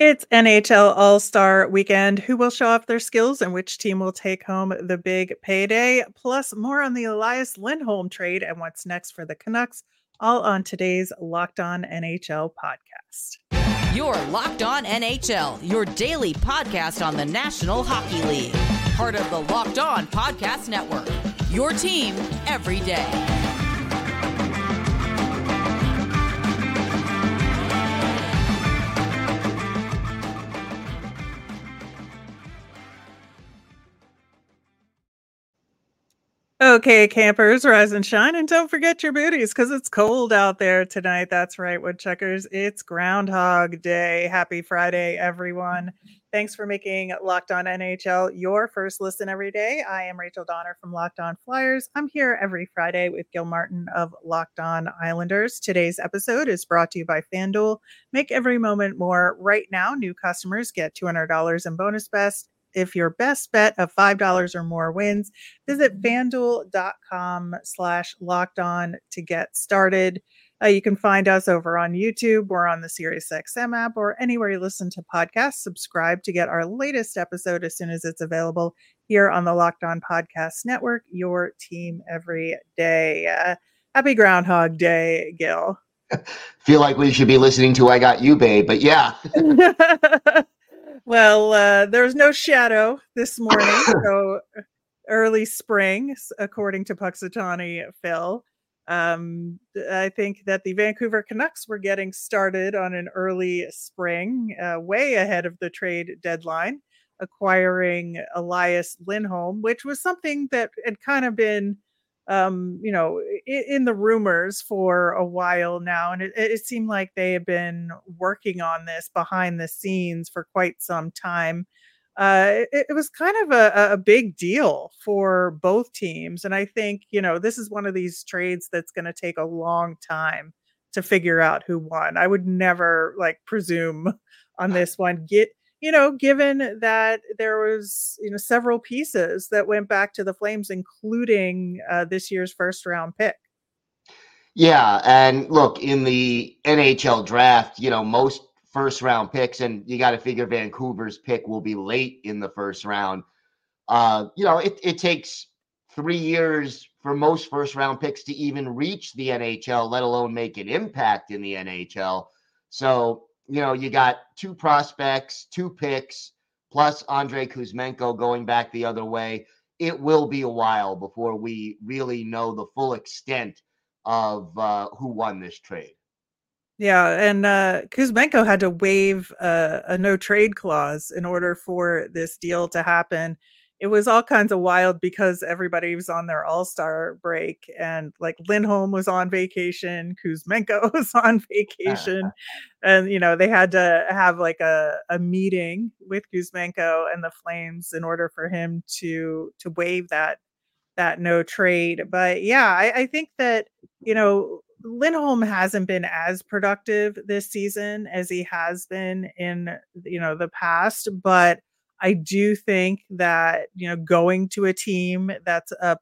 It's NHL All-Star Weekend. Who will show off their skills and which team will take home the big payday? Plus, more on the Elias Lindholm trade and what's next for the Canucks, all on today's Locked On NHL podcast. Your Locked On NHL, your daily podcast on the National Hockey League. Part of the Locked On Podcast Network, your team every day. Okay, campers, rise and shine, and don't forget your booties because it's cold out there tonight. That's right, woodchuckers. It's Groundhog Day. Happy Friday, everyone. Thanks for making Locked On NHL your first listen every day. I am Rachel Donner from Locked On Flyers. I'm here every Friday with Gil Martin of Locked On Islanders. Today's episode is brought to you by FanDuel. Make every moment more. Right now, new customers get $200 in bonus bets if your best bet of $5 or more wins. Visit FanDuel.com/lockedon to get started. You can find us over on YouTube or on the SiriusXM app or anywhere you listen to podcasts. Subscribe to get our latest episode as soon as it's available here on the Locked On Podcast Network, your team every day. Happy Groundhog Day, Gil. Feel like we should be listening to I Got You, Babe, but yeah. Well, there's no shadow this morning, so early spring, according to Punxsutawney Phil. I think that the Vancouver Canucks were getting started on an early spring, way ahead of the trade deadline, acquiring Elias Lindholm, which was something that had kind of been, in the rumors for a while now. And it seemed like they had been working on this behind the scenes for quite some time. It was kind of a big deal for both teams. And I think, this is one of these trades that's going to take a long time to figure out who won. I would never presume on this one. Given that there was, several pieces that went back to the Flames, including this year's first round pick. Yeah. And look, in the NHL draft, most first round picks, and you got to figure Vancouver's pick will be late in the first round. It takes 3 years for most first round picks to even reach the NHL, let alone make an impact in the NHL. So, you got two prospects, two picks, plus Andre Kuzmenko going back the other way. It will be a while before we really know the full extent of who won this trade. Yeah, and Kuzmenko had to waive a no-trade clause in order for this deal to happen. It was all kinds of wild because everybody was on their all-star break and Lindholm was on vacation. Kuzmenko was on vacation and, they had to have a meeting with Kuzmenko and the Flames in order for him to waive that no trade. But yeah, I think that, Lindholm hasn't been as productive this season as he has been in, the past, but I do think that, going to a team that's a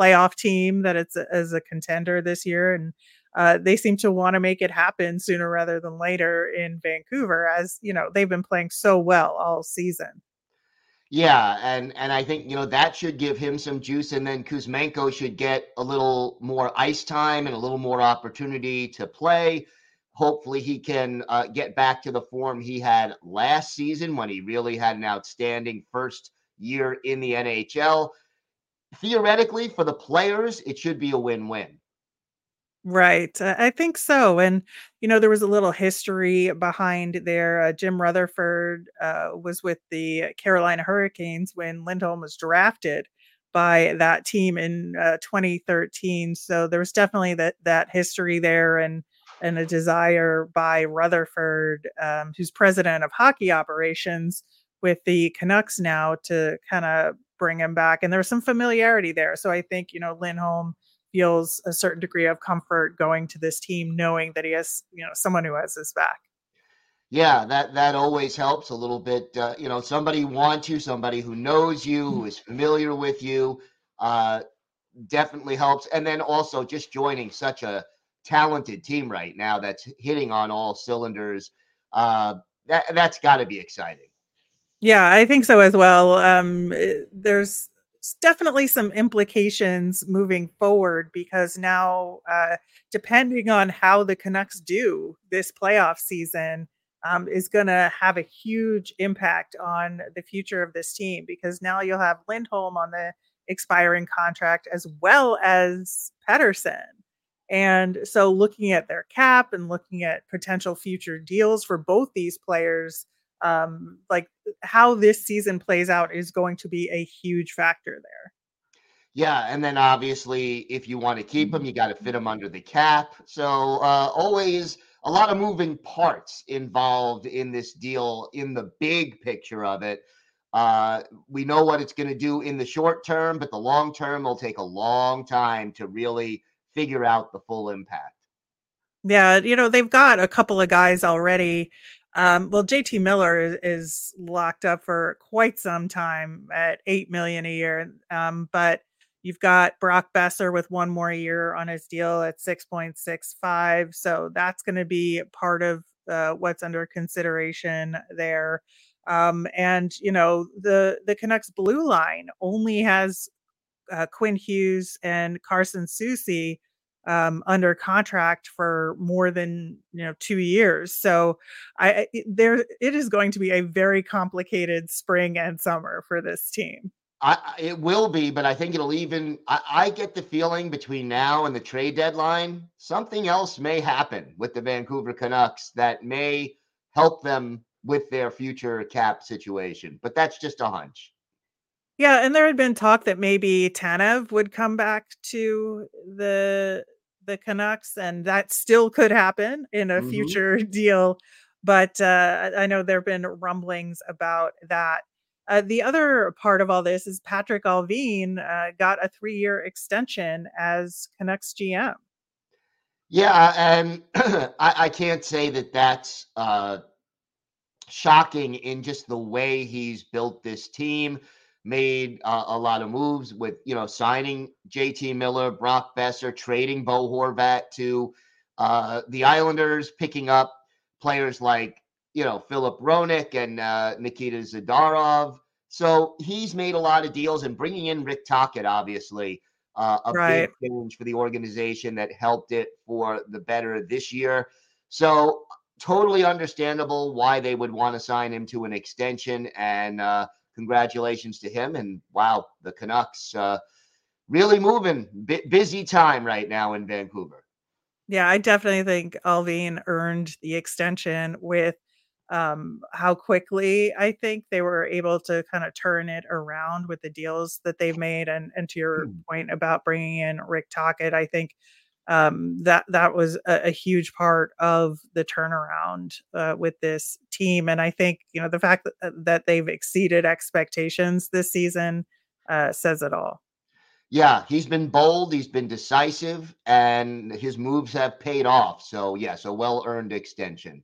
playoff team, that it's as a contender this year, and they seem to want to make it happen sooner rather than later in Vancouver, as, they've been playing so well all season. Yeah, and I think, that should give him some juice, and then Kuzmenko should get a little more ice time and a little more opportunity to play. Hopefully he can get back to the form he had last season when he really had an outstanding first year in the NHL. Theoretically, for the players, it should be a win-win. Right. I think so. And, there was a little history behind there. Jim Rutherford was with the Carolina Hurricanes when Lindholm was drafted by that team in 2013. So there was definitely that history there and a desire by Rutherford, who's president of hockey operations with the Canucks now, to kind of bring him back. And there's some familiarity there. So I think, Lindholm feels a certain degree of comfort going to this team, knowing that he has, someone who has his back. Yeah, that always helps a little bit. Somebody wants you, somebody who knows you, who is familiar with you, definitely helps. And then also just joining such a talented team right now that's hitting on all cylinders. That's got to be exciting. Yeah, I think so as well. There's definitely some implications moving forward because now, depending on how the Canucks do this playoff season, is going to have a huge impact on the future of this team, because now you'll have Lindholm on the expiring contract as well as Pettersson. And so looking at their cap and looking at potential future deals for both these players, like how this season plays out is going to be a huge factor there. Yeah. And then obviously if you want to keep them, you got to fit them under the cap. So always a lot of moving parts involved in this deal, in the big picture of it. We know what it's going to do in the short term, but the long term will take a long time to really figure out the full impact. Yeah. You know, they've got a couple of guys already. Well, JT Miller is locked up for quite some time at $8 million a year. But you've got Brock Besser with one more year on his deal at 6.65. So that's going to be part of what's under consideration there. And you know, the Canucks blue line only has Quinn Hughes and Carson Soucy under contract for more than 2 years. So it is going to be a very complicated spring and summer for this team. It will be, but I think it'll even. I get the feeling between now and the trade deadline, something else may happen with the Vancouver Canucks that may help them with their future cap situation. But that's just a hunch. Yeah, and there had been talk that maybe Tanev would come back to the Canucks, and that still could happen in a future deal. But I know there have been rumblings about that. The other part of all this is Patrick Allvin got a 3-year extension as Canucks GM. Yeah, and I can't say that that's shocking in just the way he's built this team, made a lot of moves with, signing JT Miller, Brock Besser, trading Bo Horvat to the Islanders, picking up players like, Philip Roenick and Nikita Zadarov. So he's made a lot of deals, and bringing in Rick Tocchet, obviously, big change for the organization that helped it for the better this year. So totally understandable why they would want to sign him to an extension, and congratulations to him. And wow, the Canucks really moving. Busy time right now in Vancouver. Yeah, I definitely think Allvin earned the extension with how quickly I think they were able to kind of turn it around with the deals that they've made. And to your point about bringing in Rick Tocchet, I think that was a huge part of the turnaround with this team. And I think, the fact that they've exceeded expectations this season says it all. Yeah, he's been bold, he's been decisive, and his moves have paid off. So, yes, a well-earned extension.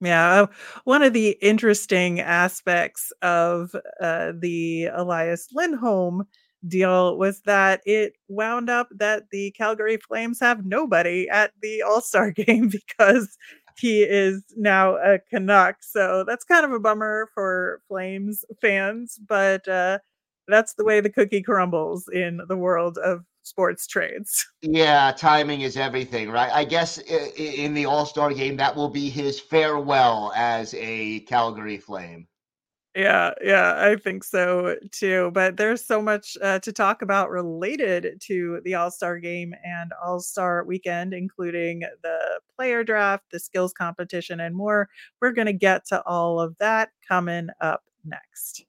Yeah, one of the interesting aspects of the Elias Lindholm deal was that it wound up that the Calgary Flames have nobody at the All-Star game because he is now a Canuck. So that's kind of a bummer for Flames fans, but that's the way the cookie crumbles in the world of sports trades. Yeah, timing is everything, right? I guess in the All-Star game, that will be his farewell as a Calgary Flame. Yeah, I think so too. But there's so much to talk about related to the All-Star game and All-Star weekend, including the player draft, the skills competition, and more. We're going to get to all of that coming up next.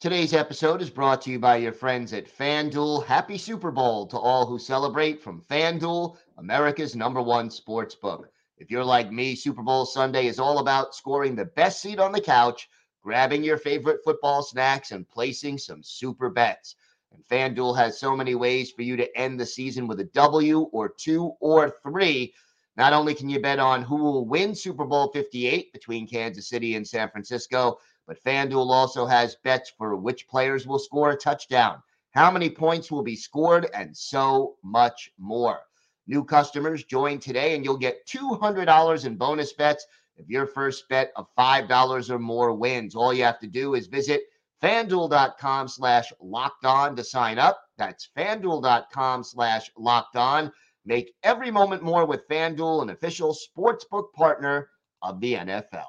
Today's episode is brought to you by your friends at FanDuel. Happy Super Bowl to all who celebrate from FanDuel, America's #1 sports book. If you're like me, Super Bowl Sunday is all about scoring the best seat on the couch, grabbing your favorite football snacks, and placing some super bets. And FanDuel has so many ways for you to end the season with a W or two or three. Not only can you bet on who will win Super Bowl 58 between Kansas City and San Francisco, but FanDuel also has bets for which players will score a touchdown, how many points will be scored, and so much more. New customers, join today and you'll get $200 in bonus bets if your first bet of $5 or more wins. All you have to do is visit FanDuel.com/LockedOn to sign up. That's FanDuel.com/LockedOn. Make every moment more with FanDuel, an official sportsbook partner of the NFL.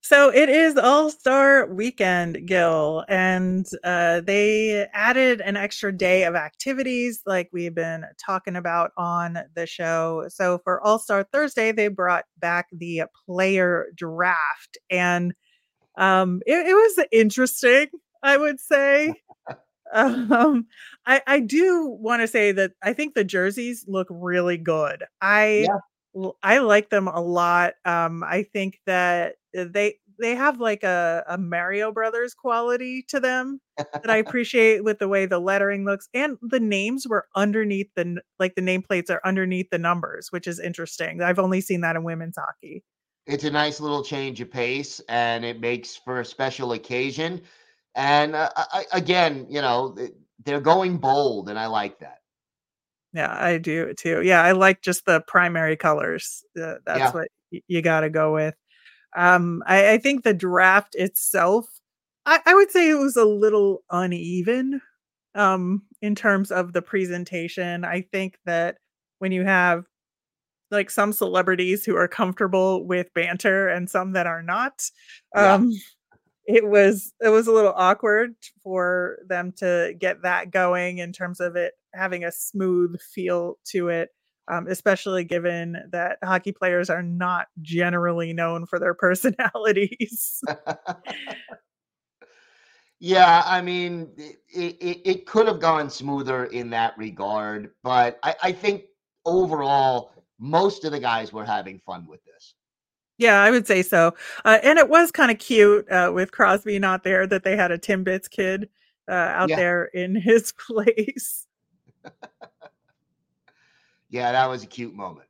So it is All-Star Weekend, Gil, and they added an extra day of activities like we've been talking about on the show. So for All-Star Thursday, they brought back the player draft, and it was interesting, I would say. I do want to say that I think the jerseys look really good. I like them a lot. I think that they have like a Mario Brothers quality to them that I appreciate with the way the lettering looks, and the names were underneath the nameplates are underneath the numbers, which is interesting. I've only seen that in women's hockey. It's a nice little change of pace, and it makes for a special occasion. And again, you know, they're going bold, and I like that. Yeah, I do too. Yeah, I like just the primary colors. What you got to go with. I think the draft itself, I would say it was a little uneven in terms of the presentation. I think that when you have like some celebrities who are comfortable with banter and some that are not, it was a little awkward for them to get that going in terms of it having a smooth feel to it. Especially given that hockey players are not generally known for their personalities. Yeah, I mean, it could have gone smoother in that regard, but I think overall, most of the guys were having fun with this. Yeah, I would say so. And it was kind of cute with Crosby not there that they had a Timbits kid out there in his place. Yeah, that was a cute moment.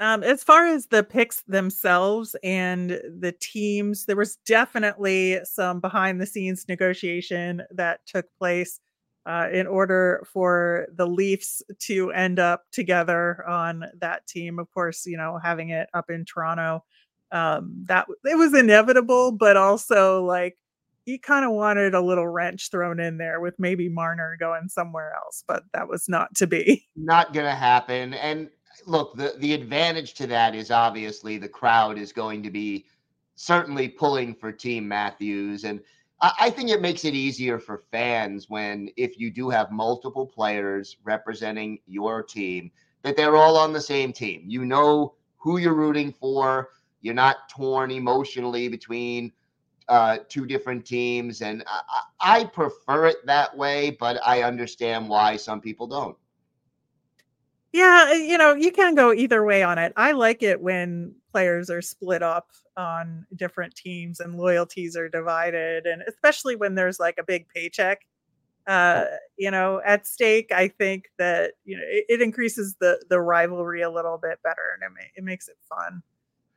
As far as the picks themselves and the teams, there was definitely some behind-the-scenes negotiation that took place in order for the Leafs to end up together on that team. Of course, you know, having it up in Toronto, that it was inevitable, but also like he kind of wanted a little wrench thrown in there with maybe Marner going somewhere else, but that was not to be. Not going to happen. And look, the advantage to that is obviously the crowd is going to be certainly pulling for Team Matthews. And I think it makes it easier for fans when, if you do have multiple players representing your team, that they're all on the same team. You know who you're rooting for. You're not torn emotionally between two different teams, and I prefer it that way, but I understand why some people don't. Yeah, you know, you can go either way on it. I like it when players are split up on different teams and loyalties are divided, and especially when there's like a big paycheck, you know, at stake. I think that, you know, it increases the rivalry a little bit better, and it makes it fun.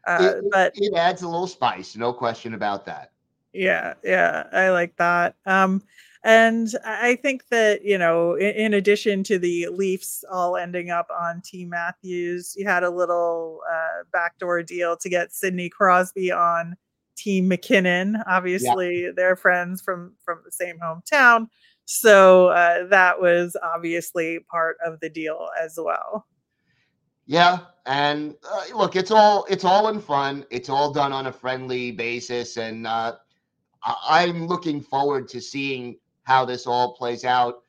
But it adds a little spice, no question about that. Yeah, I like that. And I think that, you know, in addition to the Leafs all ending up on Team Matthews, you had a little backdoor deal to get Sidney Crosby on Team McKinnon. Obviously, they're friends from the same hometown. So that was obviously part of the deal as well. Yeah, and look, it's all in fun. It's all done on a friendly basis, and I'm looking forward to seeing how this all plays out.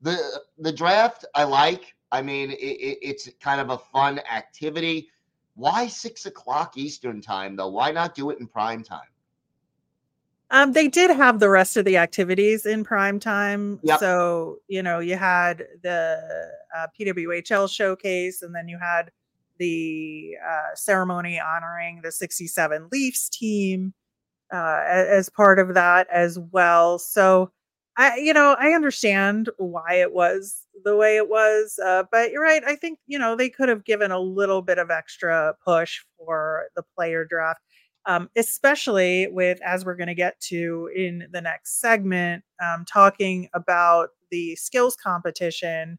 The draft, I like. I mean, it's kind of a fun activity. Why 6:00 Eastern time though? Why not do it in prime time? They did have the rest of the activities in prime time. Yep. So, you know, you had the PWHL showcase, and then you had the ceremony honoring the 67 Leafs team as part of that as well. So, I understand why it was the way it was, but you're right. I think, you know, they could have given a little bit of extra push for the player draft. Especially with, as we're going to get to in the next segment, talking about the skills competition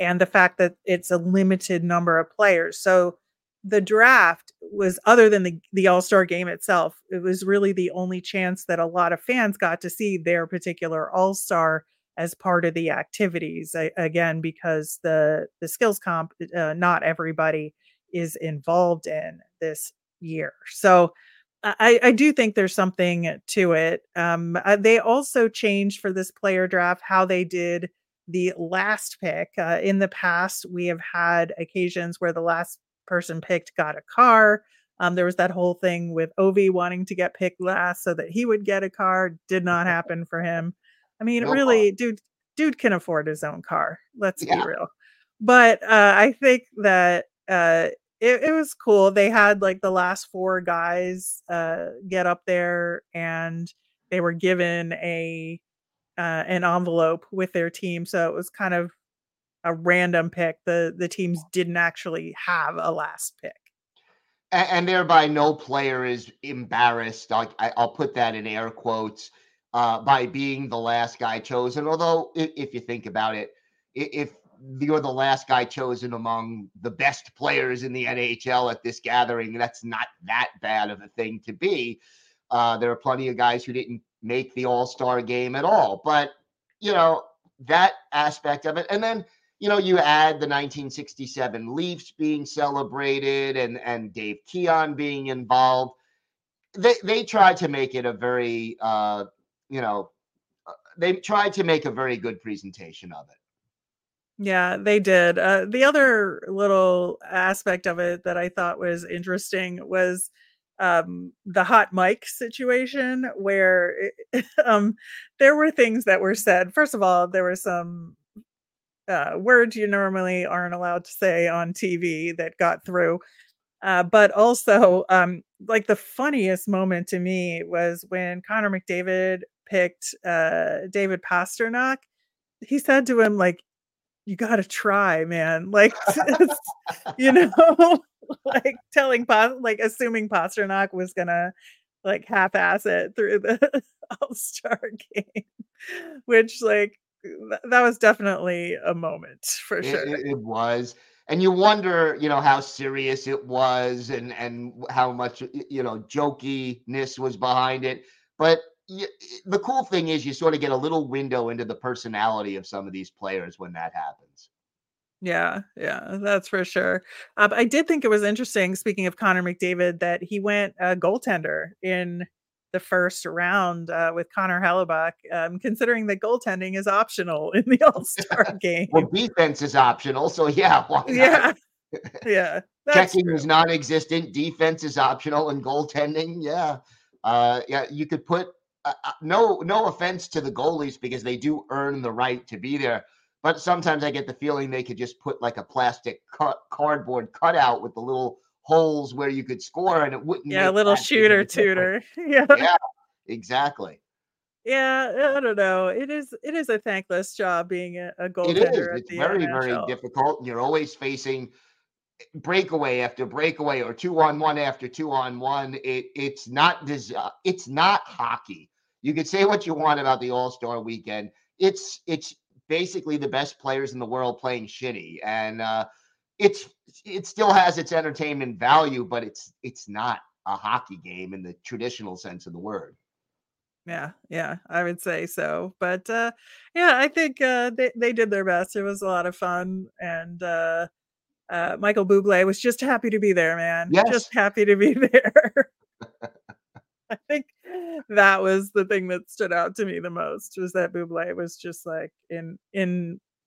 and the fact that it's a limited number of players. So the draft was, other than the All-Star game itself, it was really the only chance that a lot of fans got to see their particular All-Star as part of the activities. Again, because the skills comp, not everybody is involved in this year. So I do think there's something to it. They also changed for this player draft how they did the last pick. In the past, we have had occasions where the last person picked got a car. There was that whole thing with Ovi wanting to get picked last so that he would get a car. Did not happen for him. I mean, no. Really, dude can afford his own car. Let's be real. But I think that it was cool. They had like the last four guys get up there, and they were given an envelope with their team. So it was kind of a random pick. The teams didn't actually have a last pick. And thereby no player is embarrassed. I'll put that in air quotes. By being the last guy chosen. Although, if you think about it, if you're the last guy chosen among the best players in the NHL at this gathering, that's not that bad of a thing to be. There are plenty of guys who didn't make the All-Star game at all. But, you know, that aspect of it. And then, you know, you add the 1967 Leafs being celebrated and Dave Keon being involved. They tried to make it a very... they tried to make a very good presentation of it. Yeah, they did. The other little aspect of it that I thought was interesting was the hot mic situation, where there were things that were said. First of all, there were some words you normally aren't allowed to say on TV that got through. But also, like the funniest moment to me was when Connor McDavid picked David Pastrnak. He said to him, like, "You got to try, man." Like, you know, like telling, like assuming Pastrnak was gonna like half-ass it through the All-Star game, which like that was definitely a moment for sure. It was. And you wonder, you know, how serious it was and how much, you know, jokiness was behind it. But the cool thing is you sort of get a little window into the personality of some of these players when that happens. Yeah, that's for sure. But I did think it was interesting, speaking of Connor McDavid, that he went goaltender in the first round with Connor Hellebuyck, considering that goaltending is optional in the All-Star game. Well, defense is optional, so yeah. Why not? Yeah. Checking is non-existent. Defense is optional, and goaltending, yeah. You could put no offense to the goalies because they do earn the right to be there, but sometimes I get the feeling they could just put like a plastic cardboard cutout with the little holes where you could score and it wouldn't. Yeah, a little shooter-tutor. Yeah, exactly. Yeah, I don't know. It is a thankless job being a goaltender. It's very, very difficult. You're always facing breakaway after breakaway or 2-on-1 after 2-on-1. It's not it's not hockey. You could say what you want about the All-Star weekend. It's basically the best players in the world playing shitty, and it still has its entertainment value, but it's not a hockey game in the traditional sense of the word. Yeah, I would say so. But I think they did their best. It was a lot of fun, and Michael Bublé was just happy to be there, man. Yes. Just happy to be there. I think that was the thing that stood out to me the most, was that Bublé was just like in.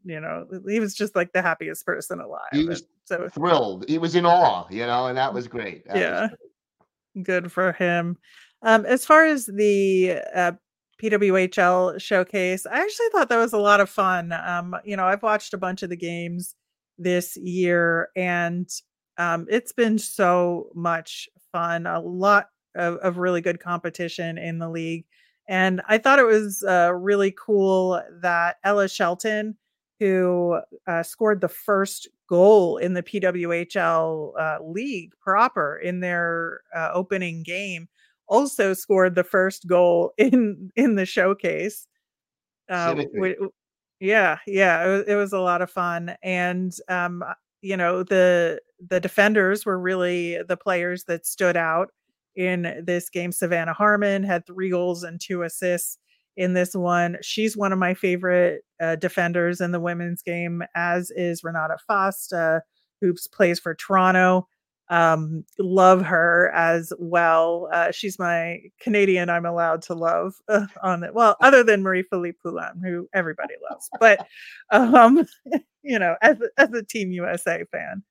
You know, he was just like the happiest person alive. He was so thrilled. He was in awe, you know, and that was great. Good for him. As far as the PWHL showcase, I actually thought that was a lot of fun. You know, I've watched a bunch of the games this year, and it's been so much fun. A lot of really good competition in the league. And I thought it was really cool that Ella Shelton, who scored the first goal in the PWHL league proper in their opening game, also scored the first goal in the showcase. Yeah. It was a lot of fun. And, you know, the defenders were really the players that stood out in this game. Savannah Harmon had 3 goals and 2 assists in this one. She's one of my favorite defenders in the women's game, as is Renata Faust, who plays for Toronto. Love her as well. She's my Canadian I'm allowed to love on it. Well, other than Marie-Philippe Poulin, who everybody loves, but, you know, as a Team USA fan,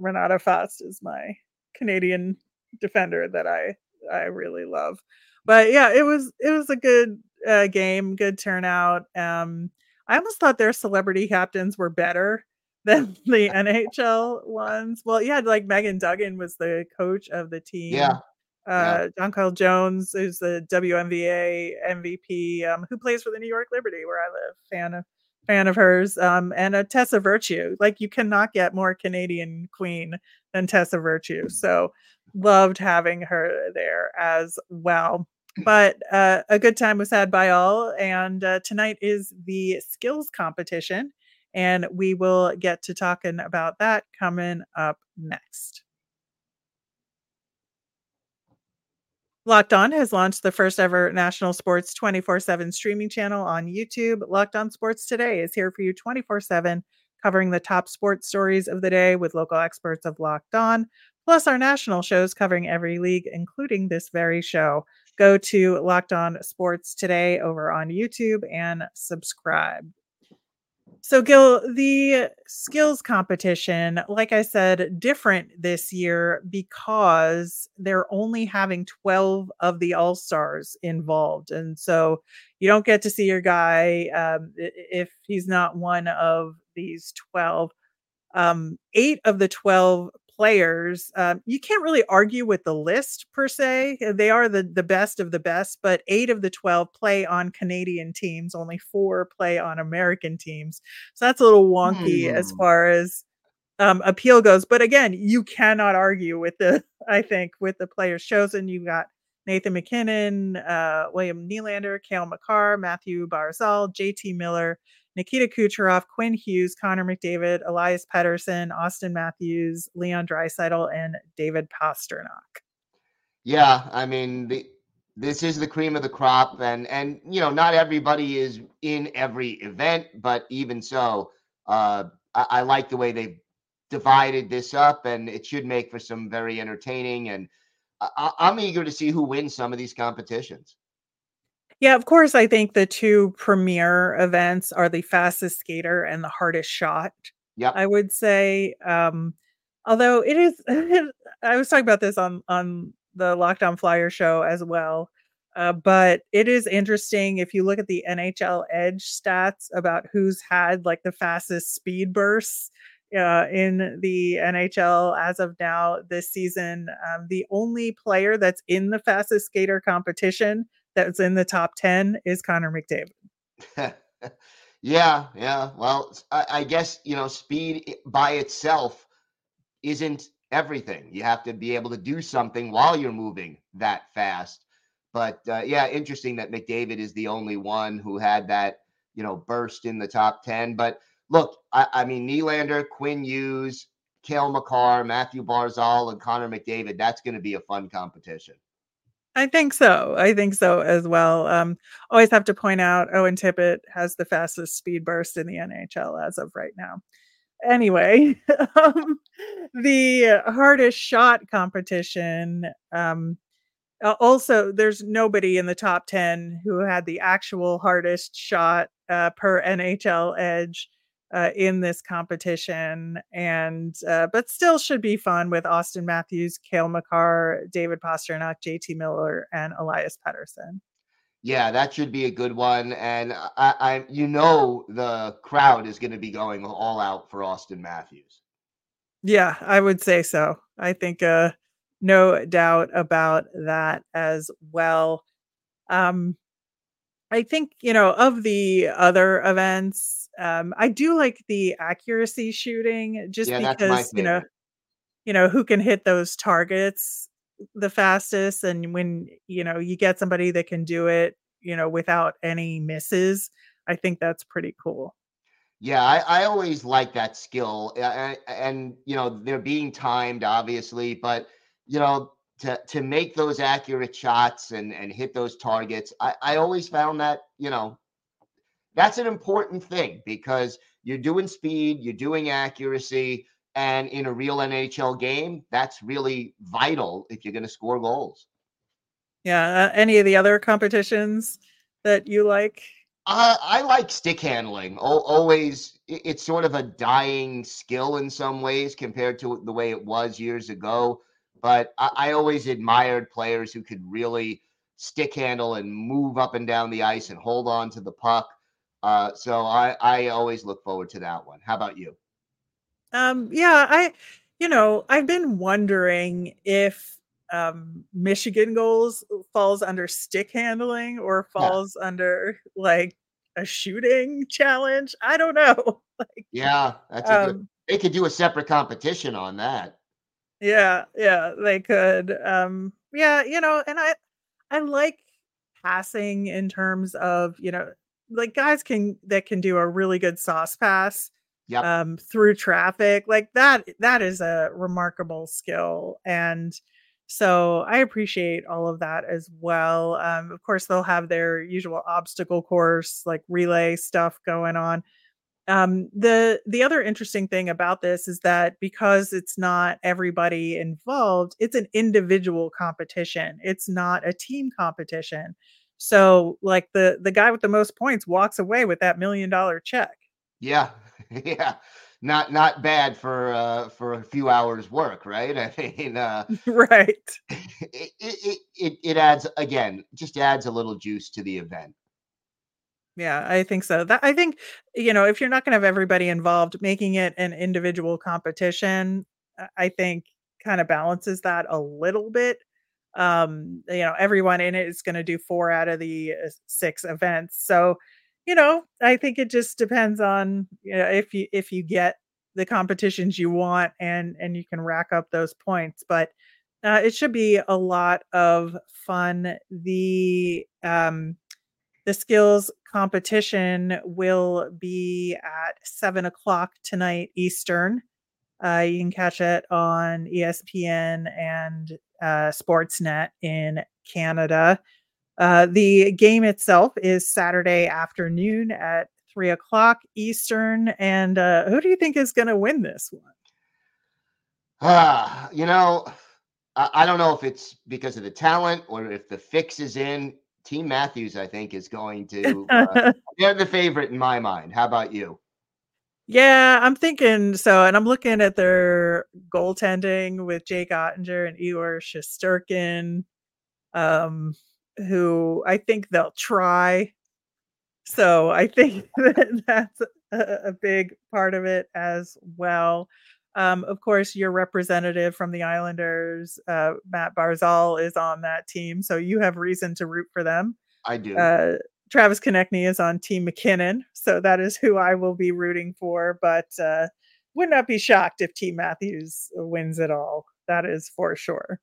Renata Faust is my Canadian defender that I really love. But yeah, it was a good game, good turnout. I almost thought their celebrity captains were better than the NHL ones. Well, yeah, like Megan Duggan was the coach of the team. Yeah. John Kyle Jones, who's the WNBA MVP, who plays for the New York Liberty, where I live, fan of hers. And a Tessa Virtue. Like, you cannot get more Canadian queen than Tessa Virtue. So loved having her there as well. But a good time was had by all. And tonight is the skills competition, and we will get to talking about that coming up next. Locked On has launched the first ever national sports 24/7 streaming channel on YouTube. Locked On Sports Today is here for you 24/7, covering the top sports stories of the day with local experts of Locked On, plus our national shows covering every league, including this very show. Go to Locked On Sports Today over on YouTube and subscribe. So, Gil, the skills competition, like I said, different this year because they're only having 12 of the All-Stars involved. And so you don't get to see your guy if he's not one of these 12. 8 of the 12 players, you can't really argue with the list per se. They are the best of the best, but 8 of the 12 play on Canadian teams, only 4 play on American teams. So that's a little wonky as far as appeal goes. But again, you cannot argue with the players chosen. You've got Nathan McKinnon, William Nylander, Kale McCarr, Matthew Barzal, JT Miller, Nikita Kucherov, Quinn Hughes, Connor McDavid, Elias Pettersson, Austin Matthews, Leon Draisaitl, and David Pastrnak. Yeah, I mean, this is the cream of the crop, and you know, not everybody is in every event, but even so, I like the way they've divided this up, and it should make for some very entertaining, and I'm eager to see who wins some of these competitions. Yeah, of course, I think the 2 premier events are the fastest skater and the hardest shot. Yeah, I would say, although it is, I was talking about this on the Locked On Flyer show as well, but it is interesting if you look at the NHL Edge stats about who's had like the fastest speed bursts in the NHL as of now this season. The only player that's in the fastest skater competition that's in the top 10 is Connor McDavid. Yeah. Well, I guess, you know, speed by itself isn't everything. You have to be able to do something while you're moving that fast. But yeah, interesting that McDavid is the only one who had that, you know, burst in the top 10. But look, I mean, Nylander, Quinn Hughes, Cale McCarr, Matthew Barzal, and Connor McDavid, that's going to be a fun competition. I think so as well. Always have to point out Owen Tippett has the fastest speed burst in the NHL as of right now. Anyway, the hardest shot competition. Also, there's nobody in the top 10 who had the actual hardest shot per NHL Edge in this competition, and but still should be fun with Austin Matthews, Kale McCarr, David Pastrnak, JT Miller, and Elias Pettersson. Yeah, that should be a good one, and I you know, the crowd is going to be going all out for Austin Matthews. Yeah, I would say so. I think no doubt about that as well. I think, you know, of the other events, I do like the accuracy shooting just because, you know, who can hit those targets the fastest. And when, you know, you get somebody that can do it, you know, without any misses, I think that's pretty cool. Yeah, I always like that skill. And, you know, they're being timed, obviously, but, you know, to make those accurate shots and hit those targets, I always found that, you know, that's an important thing because you're doing speed, you're doing accuracy, and in a real NHL game, that's really vital if you're going to score goals. Yeah. Any of the other competitions that you like? I like stick handling. Always, it's sort of a dying skill in some ways compared to the way it was years ago. But I always admired players who could really stick handle and move up and down the ice and hold on to the puck. So I always look forward to that one. How about you? I've been wondering if Michigan goals falls under stick handling or falls under like a shooting challenge. I don't know. That's a good, they could do a separate competition on that. Yeah, they could. And I like passing in terms of, you know, like guys that can do a really good sauce pass. Yep. Through traffic, like that is a remarkable skill. And so I appreciate all of that as well. Of course, they'll have their usual obstacle course, like relay stuff going on. The other interesting thing about this is that because it's not everybody involved, it's an individual competition. It's not a team competition. So like the guy with the most points walks away with that $1 million check. Yeah. Yeah, not bad for a few hours work, right? I mean, right. It adds again, just adds a little juice to the event. Yeah, I think so. I think, you know, if you're not going to have everybody involved, making it an individual competition, I think kind of balances that a little bit. You know, everyone in it is going to do 4 out of the 6 events, so. You know, I think it just depends on, you know, if you get the competitions you want and you can rack up those points, but it should be a lot of fun. The skills competition will be at 7:00 tonight Eastern. You can catch it on ESPN and Sportsnet in Canada. The game itself is Saturday afternoon at 3:00 Eastern. And who do you think is going to win this one? You know, I don't know if it's because of the talent or if the fix is in. Team Matthews, I think, is going to they're the favorite in my mind. How about you? Yeah, I'm thinking so. And I'm looking at their goaltending with Jake Ottinger and Igor Shesterkin. Who I think they'll try. So I think that's a big part of it as well. Of course, your representative from the Islanders, Matt Barzal, is on that team. So you have reason to root for them. I do. Travis Konechny is on Team McKinnon. So that is who I will be rooting for. But would not be shocked if Team Matthews wins it all. That is for sure.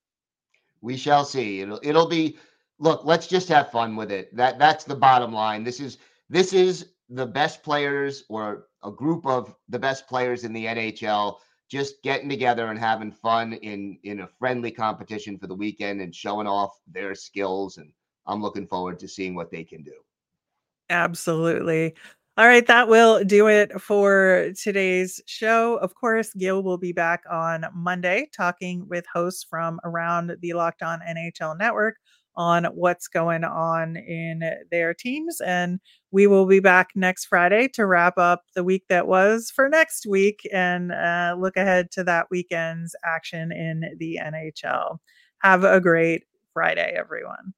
We shall see. It'll be... Look, let's just have fun with it. That's the bottom line. This is the best players or a group of the best players in the NHL just getting together and having fun in a friendly competition for the weekend and showing off their skills. And I'm looking forward to seeing what they can do. Absolutely. All right, that will do it for today's show. Of course, Gil will be back on Monday talking with hosts from around the Locked On NHL Network on what's going on in their teams. And we will be back next Friday to wrap up the week that was for next week and look ahead to that weekend's action in the NHL. Have a great Friday, everyone.